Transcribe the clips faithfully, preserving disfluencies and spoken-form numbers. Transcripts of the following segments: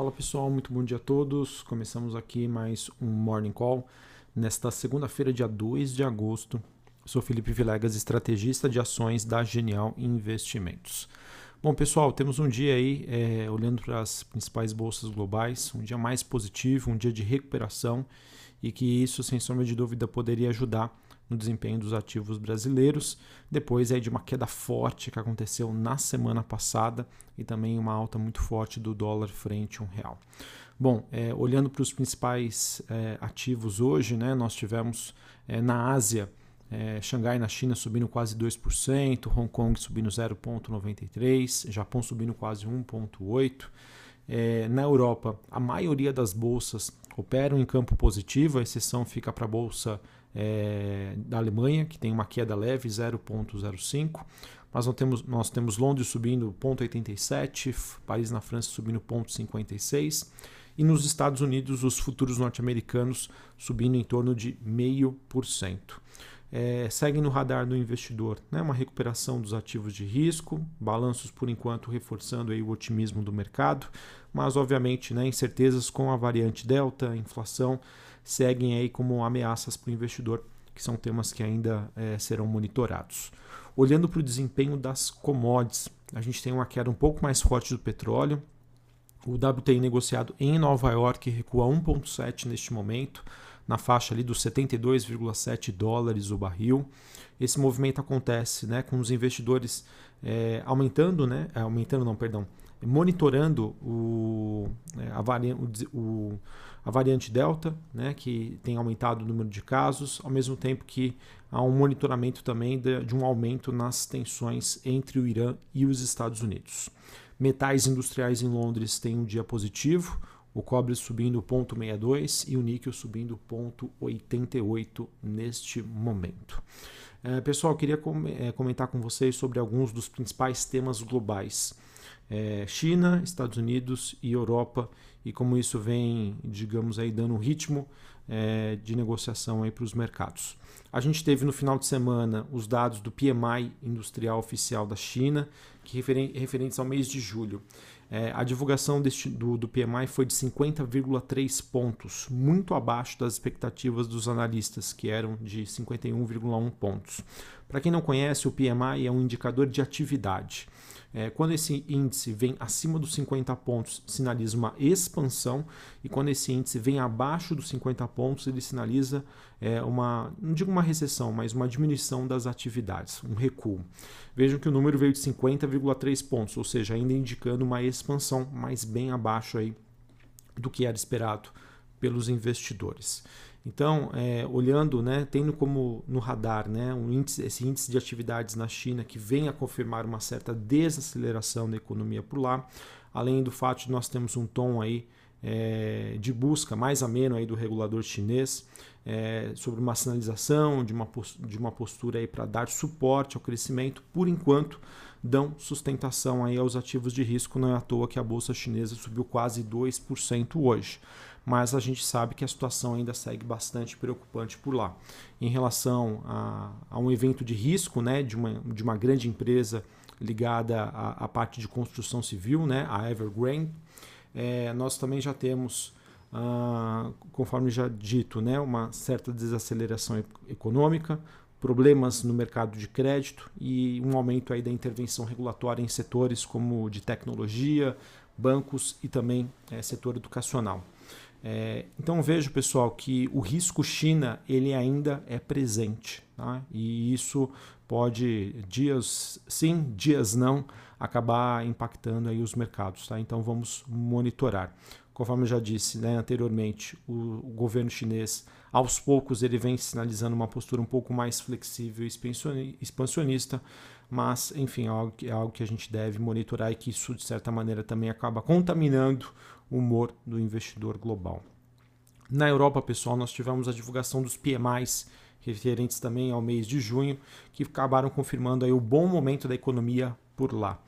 Fala pessoal, muito bom dia a todos. Começamos aqui mais um Morning Call nesta segunda-feira, dia dois de agosto. Sou Felipe Villegas, estrategista de ações da Genial Investimentos. Bom pessoal, temos um dia aí, é, olhando para as principais bolsas globais, um dia mais positivo, um dia de recuperação e que isso, sem sombra de dúvida, poderia ajudar no desempenho dos ativos brasileiros, depois aí de uma queda forte que aconteceu na semana passada e também uma alta muito forte do dólar frente a um real. Bom, é, olhando para os principais é, ativos hoje, né, nós tivemos é, na Ásia, é, Xangai na China subindo quase dois por cento, Hong Kong subindo zero vírgula noventa e três por cento, Japão subindo quase um vírgula oito por cento. É, na Europa, a maioria das bolsas operam em campo positivo, a exceção fica para a bolsa É, da Alemanha, que tem uma queda leve, zero vírgula zero cinco por cento, mas nós temos, nós temos Londres subindo zero vírgula oitenta e sete por cento, Paris na França subindo zero vírgula cinquenta e seis por cento, e nos Estados Unidos os futuros norte-americanos subindo em torno de zero vírgula cinco por cento. É, segue no radar do investidor, né, uma recuperação dos ativos de risco, balanços por enquanto reforçando aí o otimismo do mercado, mas obviamente, né, incertezas com a variante Delta, inflação, seguem aí como ameaças para o investidor, que são temas que ainda é, serão monitorados. Olhando para o desempenho das commodities, a gente tem uma queda um pouco mais forte do petróleo. O W T I negociado em Nova York recua um vírgula sete por cento neste momento, na faixa ali dos setenta e dois vírgula sete dólares o barril. Esse movimento acontece, né, com os investidores é, aumentando, né, aumentando não, perdão, monitorando o, a, vari, o, a variante Delta, né, que tem aumentado o número de casos, ao mesmo tempo que há um monitoramento também de, de um aumento nas tensões entre o Irã e os Estados Unidos. Metais industriais em Londres têm um dia positivo, o cobre subindo zero vírgula sessenta e dois e o níquel subindo zero vírgula oitenta e oito neste momento. É, pessoal, eu queria com, é, comentar com vocês sobre alguns dos principais temas globais. É, China, Estados Unidos e Europa, e como isso vem, digamos, aí, dando um ritmo é, de negociação para os mercados. A gente teve no final de semana os dados do P M I industrial oficial da China, que referen- referentes ao mês de julho. É, a divulgação deste, do, do P M I foi de cinquenta vírgula três pontos, muito abaixo das expectativas dos analistas, que eram de cinquenta e um vírgula um pontos. Para quem não conhece, o P M I é um indicador de atividade. É, quando esse índice vem acima dos cinquenta pontos, sinaliza uma expansão, e quando esse índice vem abaixo dos cinquenta pontos, ele sinaliza é, uma, não digo uma recessão, mas uma diminuição das atividades, um recuo. Vejam que o número veio de cinquenta vírgula três pontos, ou seja, ainda indicando uma expansão, mas bem abaixo aí do que era esperado pelos investidores. Então, é, olhando, né, tendo como no radar, né, um índice, esse índice de atividades na China que vem a confirmar uma certa desaceleração da economia por lá, além do fato de nós termos um tom aí, é, de busca mais ameno aí do regulador chinês, é, sobre uma sinalização de uma, de uma postura aí para dar suporte ao crescimento, por enquanto dão sustentação aí aos ativos de risco. Não é à toa que a bolsa chinesa subiu quase dois por cento hoje, mas a gente sabe que a situação ainda segue bastante preocupante por lá. Em relação a, a um evento de risco, né, de, uma, de uma grande empresa ligada à, à parte de construção civil, né, a Evergreen, é, nós também já temos, ah, conforme já dito, né, uma certa desaceleração econômica, problemas no mercado de crédito e um aumento aí da intervenção regulatória em setores como de tecnologia, bancos e também é, setor educacional. É, então vejo, pessoal, que o risco China ele ainda é presente, tá? E isso pode, dias sim, dias não, acabar impactando aí os mercados, tá? Então vamos monitorar. Conforme eu já disse, né, anteriormente, o, o governo chinês, aos poucos, ele vem sinalizando uma postura um pouco mais flexível e expansionista, mas, enfim, é algo, é algo que a gente deve monitorar e que isso, de certa maneira, também acaba contaminando o humor do investidor global. Na Europa, pessoal, nós tivemos a divulgação dos P M Is, referentes também ao mês de junho, que acabaram confirmando aí o bom momento da economia por lá.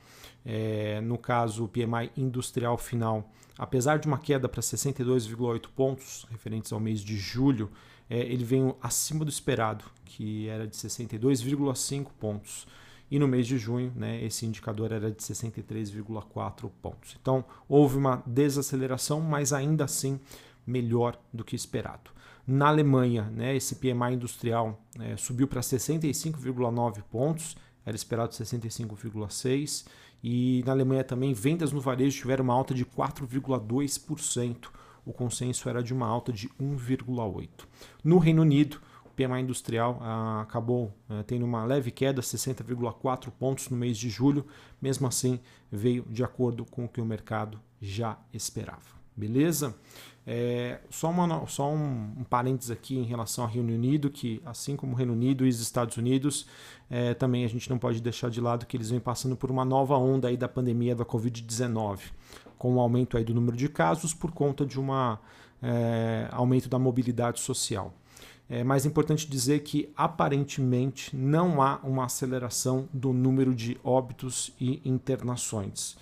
É, no caso, o P M I industrial final, apesar de uma queda para sessenta e dois vírgula oito pontos referentes ao mês de julho, é, ele veio acima do esperado, que era de sessenta e dois vírgula cinco pontos. e no mês de junho, né, esse indicador era de sessenta e três vírgula quatro pontos. Então, houve uma desaceleração, mas ainda assim melhor do que esperado. Na Alemanha, né, esse P M I industrial é, subiu para sessenta e cinco vírgula nove pontos, era esperado sessenta e cinco vírgula seis, e na Alemanha também vendas no varejo tiveram uma alta de quatro vírgula dois por cento, o consenso era de uma alta de um vírgula oito por cento. No Reino Unido, P M I industrial ah, acabou ah, tendo uma leve queda, sessenta vírgula quatro pontos no mês de julho, mesmo assim veio de acordo com o que o mercado já esperava. Beleza? É, só uma, só um, um parênteses aqui em relação ao Reino Unido, que assim como o Reino Unido e os Estados Unidos, é, também a gente não pode deixar de lado que eles vêm passando por uma nova onda aí da pandemia da covid dezenove, com o aumento aí do número de casos por conta de um é, aumento da mobilidade social. É mais importante dizer que, aparentemente, não há uma aceleração do número de óbitos e internações.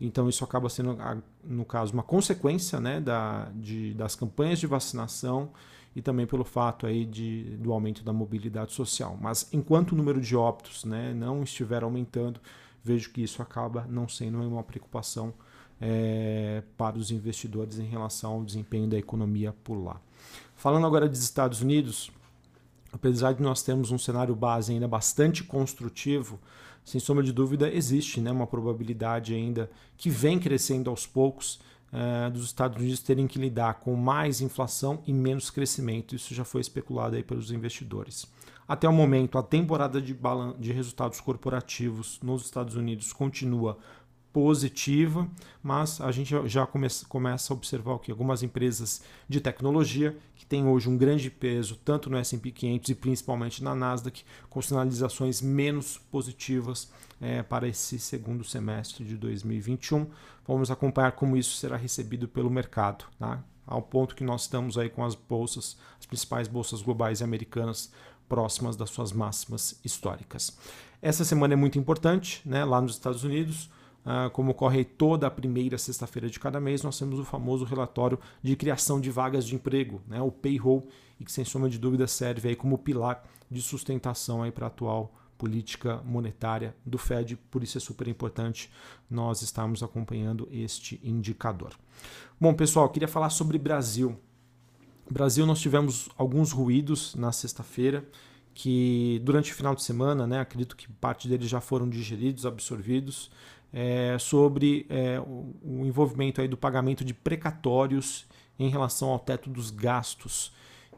Então, isso acaba sendo, no caso, uma consequência, né, da, de, das campanhas de vacinação e também pelo fato aí de, do aumento da mobilidade social. Mas, enquanto o número de óbitos, né, não estiver aumentando, vejo que isso acaba não sendo uma preocupação é, para os investidores em relação ao desempenho da economia por lá. Falando agora dos Estados Unidos, apesar de nós termos um cenário base ainda bastante construtivo, sem sombra de dúvida existe, né, uma probabilidade ainda que vem crescendo aos poucos uh, dos Estados Unidos terem que lidar com mais inflação e menos crescimento. Isso já foi especulado aí pelos investidores. Até o momento, a temporada de, de resultados corporativos nos Estados Unidos continua positiva, mas a gente já começa, começa a observar aqui algumas empresas de tecnologia que têm hoje um grande peso tanto no S e P quinhentos e principalmente na Nasdaq, com sinalizações menos positivas é, para esse segundo semestre de dois mil e vinte e um. Vamos acompanhar como isso será recebido pelo mercado, tá? Ao ponto que nós estamos aí com as bolsas, as principais bolsas globais e americanas, próximas das suas máximas históricas. Essa semana é muito importante, né, lá nos Estados Unidos. Como ocorre toda a primeira sexta-feira de cada mês, nós temos o famoso relatório de criação de vagas de emprego, né, o Payroll, e que sem sombra de dúvida serve aí como pilar de sustentação para a atual política monetária do Fed, por isso é super importante nós estarmos acompanhando este indicador. Bom, pessoal, queria falar sobre Brasil. Brasil, nós tivemos alguns ruídos na sexta-feira, que durante o final de semana, né, acredito que parte deles já foram digeridos, absorvidos, É, sobre é, o, o envolvimento aí do pagamento de precatórios em relação ao teto dos gastos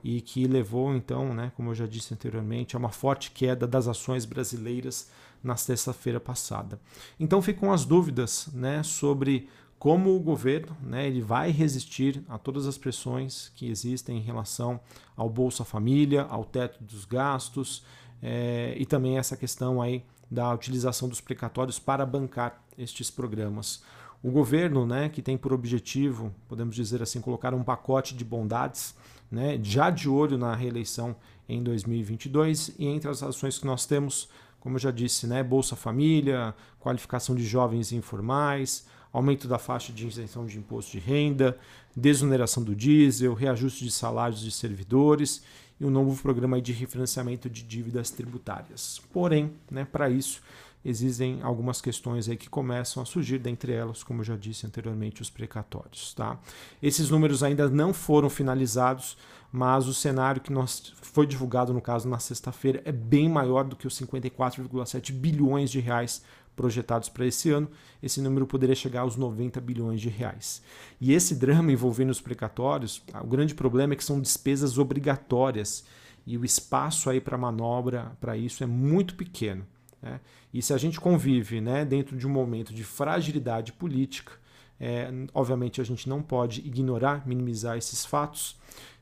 e que levou, então, né, como eu já disse anteriormente, a uma forte queda das ações brasileiras na sexta-feira passada. Então ficam as dúvidas, né, sobre como o governo, né, ele vai resistir a todas as pressões que existem em relação ao Bolsa Família, ao teto dos gastos é, e também essa questão aí da utilização dos precatórios para bancar estes programas. O governo, né, que tem por objetivo, podemos dizer assim, colocar um pacote de bondades, né, já de olho na reeleição em dois mil e vinte e dois, e entre as ações que nós temos, como eu já disse, né, Bolsa Família, qualificação de jovens informais, aumento da faixa de isenção de imposto de renda, desoneração do diesel, reajuste de salários de servidores e um novo programa de refinanciamento de dívidas tributárias. Porém, né, para isso, existem algumas questões aí que começam a surgir, dentre elas, como eu já disse anteriormente, os precatórios, tá? Esses números ainda não foram finalizados, mas o cenário que nós, foi divulgado, no caso, na sexta-feira, é bem maior do que os cinquenta e quatro vírgula sete bilhões de reais projetados para esse ano. Esse número poderia chegar aos noventa bilhões de reais. E esse drama envolvendo os precatórios, o grande problema é que são despesas obrigatórias e o espaço aí para manobra para isso é muito pequeno, né? E se a gente convive, né, dentro de um momento de fragilidade política, é, obviamente a gente não pode ignorar, minimizar esses fatos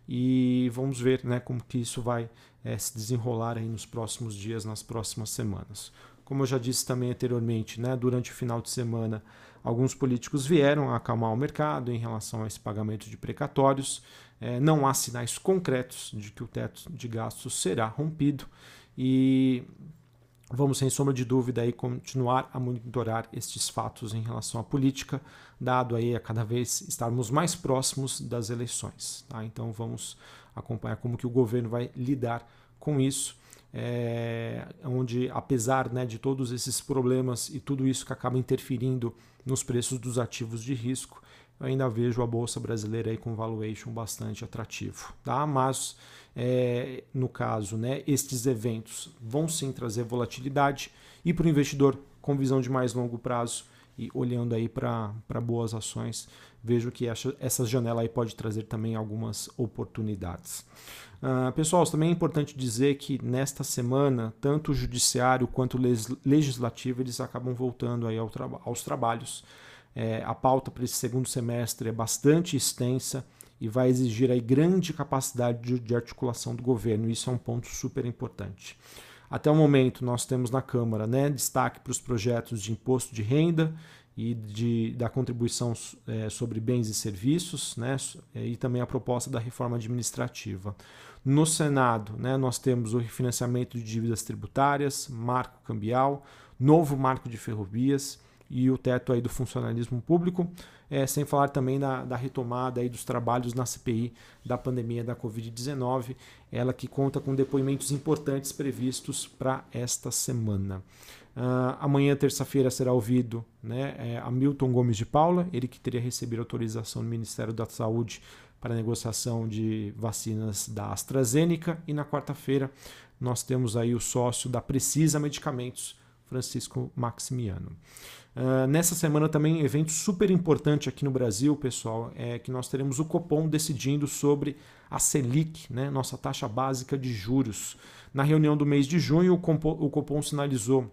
e vamos ver, né, como que isso vai é, se desenrolar aí nos próximos dias, nas próximas semanas. Como eu já disse também anteriormente, né, durante o final de semana, alguns políticos vieram a acalmar o mercado em relação a esse pagamento de precatórios. É, não há sinais concretos de que o teto de gastos será rompido e vamos, sem sombra de dúvida, aí, continuar a monitorar estes fatos em relação à política, dado aí a cada vez estarmos mais próximos das eleições, tá? Então vamos acompanhar como que o governo vai lidar com isso. é, onde apesar, né, de todos esses problemas e tudo isso que acaba interferindo nos preços dos ativos de risco, eu ainda vejo a Bolsa Brasileira aí com valuation bastante atrativo. Tá? Mas, é, no caso, né, estes eventos vão sim trazer volatilidade e para o investidor com visão de mais longo prazo e olhando aí para boas ações, vejo que essa, essa janela aí pode trazer também algumas oportunidades. Uh, pessoal, também é importante dizer que nesta semana, tanto o Judiciário quanto o Legislativo eles acabam voltando aí ao tra- aos trabalhos. É, a pauta para esse segundo semestre é bastante extensa e vai exigir aí grande capacidade de, de articulação do governo. Isso é um ponto super importante. Até o momento, nós temos na Câmara, né, destaque para os projetos de imposto de renda e de, da contribuição é, sobre bens e serviços, né, e também a proposta da reforma administrativa. No Senado, né, nós temos o refinanciamento de dívidas tributárias, marco cambial, novo marco de ferrovias, e o teto aí do funcionalismo público, é, sem falar também da, da retomada aí dos trabalhos na C P I da pandemia da covid dezenove, ela que conta com depoimentos importantes previstos para esta semana. Uh, amanhã, terça-feira, será ouvido, né, é, Hamilton Gomes de Paula, ele que teria recebido autorização do Ministério da Saúde para a negociação de vacinas da AstraZeneca, e na quarta-feira nós temos aí o sócio da Precisa Medicamentos, Francisco Maximiano. Uh, nessa semana também evento super importante aqui no Brasil, pessoal, é que nós teremos o Copom decidindo sobre a Selic, né, nossa taxa básica de juros. Na reunião do mês de junho, o Copom, o Copom sinalizou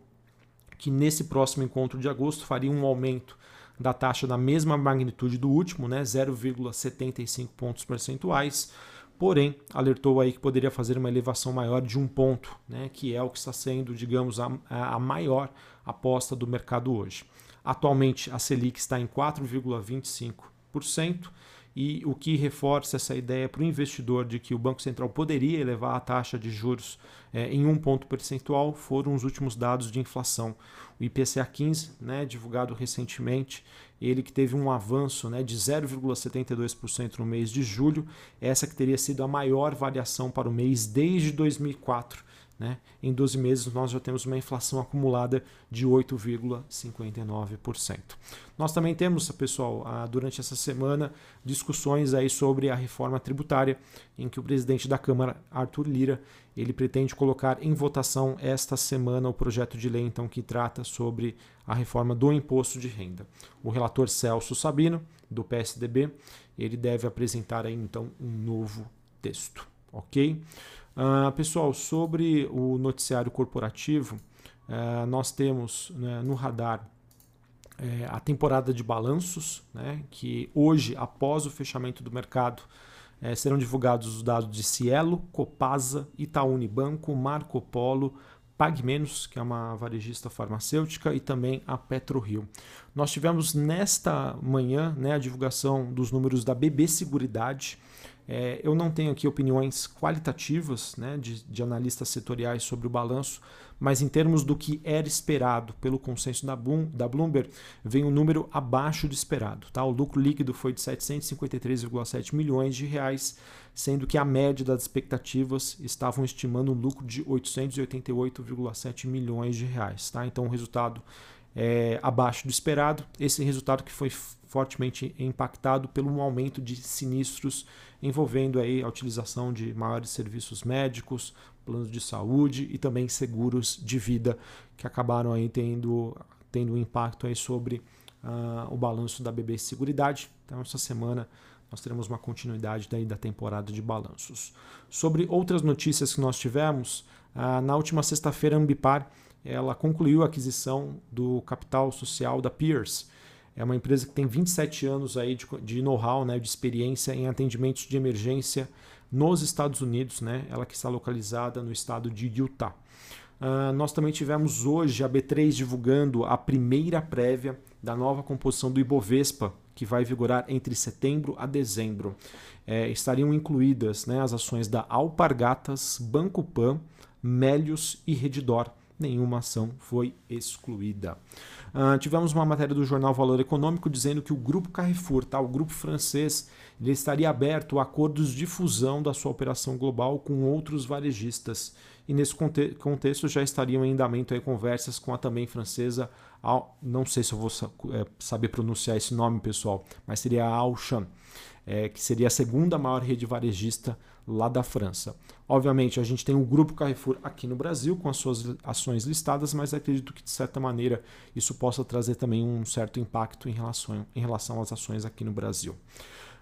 que nesse próximo encontro de agosto faria um aumento da taxa da mesma magnitude do último, né, zero vírgula setenta e cinco pontos percentuais, porém alertou aí que poderia fazer uma elevação maior de um ponto, né, que é o que está sendo, digamos, a, a maior aposta do mercado hoje. Atualmente a Selic está em quatro vírgula vinte e cinco por cento e o que reforça essa ideia para o investidor de que o Banco Central poderia elevar a taxa de juros é, em um ponto percentual foram os últimos dados de inflação. O I P C A quinze, né, divulgado recentemente, ele que teve um avanço, né, de zero vírgula setenta e dois por cento no mês de julho, essa que teria sido a maior variação para o mês desde dois mil e quatro. Né? Em doze meses nós já temos uma inflação acumulada de oito vírgula cinquenta e nove por cento. Nós também temos, pessoal, durante essa semana, discussões aí sobre a reforma tributária, em que o presidente da Câmara, Arthur Lira, ele pretende colocar em votação esta semana o projeto de lei então, que trata sobre a reforma do imposto de renda. O relator Celso Sabino, do P S D B, ele deve apresentar aí, então, um novo texto. Ok? Uh, pessoal, sobre o noticiário corporativo, uh, nós temos, né, no radar é, a temporada de balanços, né, que hoje, após o fechamento do mercado, é, serão divulgados os dados de Cielo, Copasa, Itaú Unibanco, Marco Polo, Pagmenos, que é uma varejista farmacêutica, e também a PetroRio. Nós tivemos nesta manhã, né, a divulgação dos números da B B Seguridade. É, eu não tenho aqui opiniões qualitativas, né, de, de analistas setoriais sobre o balanço, mas em termos do que era esperado pelo consenso da, Bloom, da Bloomberg, vem um número abaixo do esperado. Tá? O lucro líquido foi de setecentos e cinquenta e três vírgula sete milhões de reais, sendo que a média das expectativas estavam estimando um lucro de oitocentos e oitenta e oito vírgula sete milhões de reais. Tá? Então o resultado é abaixo do esperado, esse resultado que foi fortemente impactado pelo aumento de sinistros envolvendo aí a utilização de maiores serviços médicos, planos de saúde e também seguros de vida, que acabaram aí tendo, tendo um impacto aí sobre uh, o balanço da B B Seguridade. Então, essa semana nós teremos uma continuidade daí da temporada de balanços. Sobre outras notícias que nós tivemos, uh, na última sexta-feira, a Ambipar ela concluiu a aquisição do capital social da Pierce. É uma empresa que tem vinte e sete anos aí de, de know-how, né, de experiência em atendimentos de emergência nos Estados Unidos, né, ela que está localizada no estado de Utah. Uh, nós também tivemos hoje a B três divulgando a primeira prévia da nova composição do Ibovespa, que vai vigorar entre setembro a dezembro. É, estariam incluídas, né, as ações da Alpargatas, Banco Pan, Melius e Redditor. Nenhuma ação foi excluída. Uh, tivemos uma matéria do jornal Valor Econômico dizendo que o grupo Carrefour, tá, o grupo francês, ele estaria aberto a acordos de fusão da sua operação global com outros varejistas. e nesse contexto já estariam em andamento aí conversas com a também francesa, não sei se eu vou saber pronunciar esse nome, pessoal, mas seria a Auchan, que seria a segunda maior rede varejista lá da França. Obviamente, a gente tem o grupo Carrefour aqui no Brasil com as suas ações listadas, mas acredito que, de certa maneira, isso possa trazer também um certo impacto em relação, em relação às ações aqui no Brasil.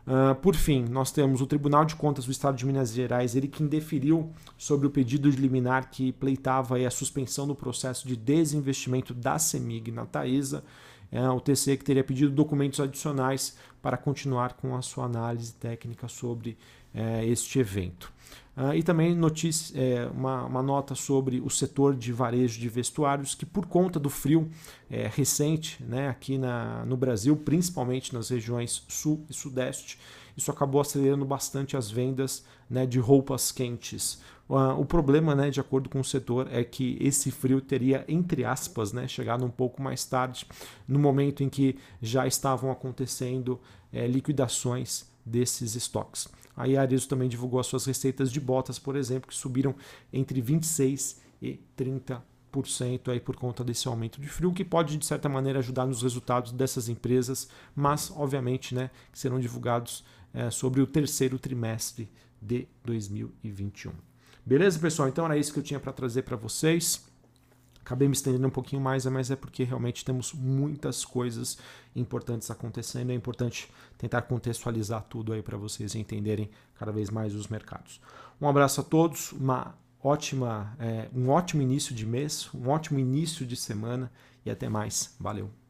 Uh, por fim, nós temos o Tribunal de Contas do Estado de Minas Gerais, ele que indeferiu sobre o pedido de liminar que pleitava aí a suspensão do processo de desinvestimento da CEMIG na Taesa, é, o T C E que teria pedido documentos adicionais para continuar com a sua análise técnica sobre é, este evento. Uh, e também notícia, é, uma, uma nota sobre o setor de varejo de vestuários, que por conta do frio é, recente, né, aqui na, no Brasil, principalmente nas regiões sul e sudeste, isso acabou acelerando bastante as vendas, né, de roupas quentes. Uh, o problema, né, de acordo com o setor, é que esse frio teria, entre aspas, né, chegado um pouco mais tarde, no momento em que já estavam acontecendo é, liquidações desses estoques. Aí a Arezzo também divulgou as suas receitas de botas, por exemplo, que subiram entre vinte e seis por cento e trinta por cento aí por conta desse aumento de frio, que pode, de certa maneira, ajudar nos resultados dessas empresas, mas, obviamente, né, que serão divulgados é, sobre o terceiro trimestre de dois mil e vinte e um. Beleza, pessoal? Então era isso que eu tinha para trazer para vocês. Acabei me estendendo um pouquinho mais, mas é porque realmente temos muitas coisas importantes acontecendo. É importante tentar contextualizar tudo aí para vocês entenderem cada vez mais os mercados. Um abraço a todos, uma ótima, é, um ótimo início de mês, um ótimo início de semana e até mais. Valeu!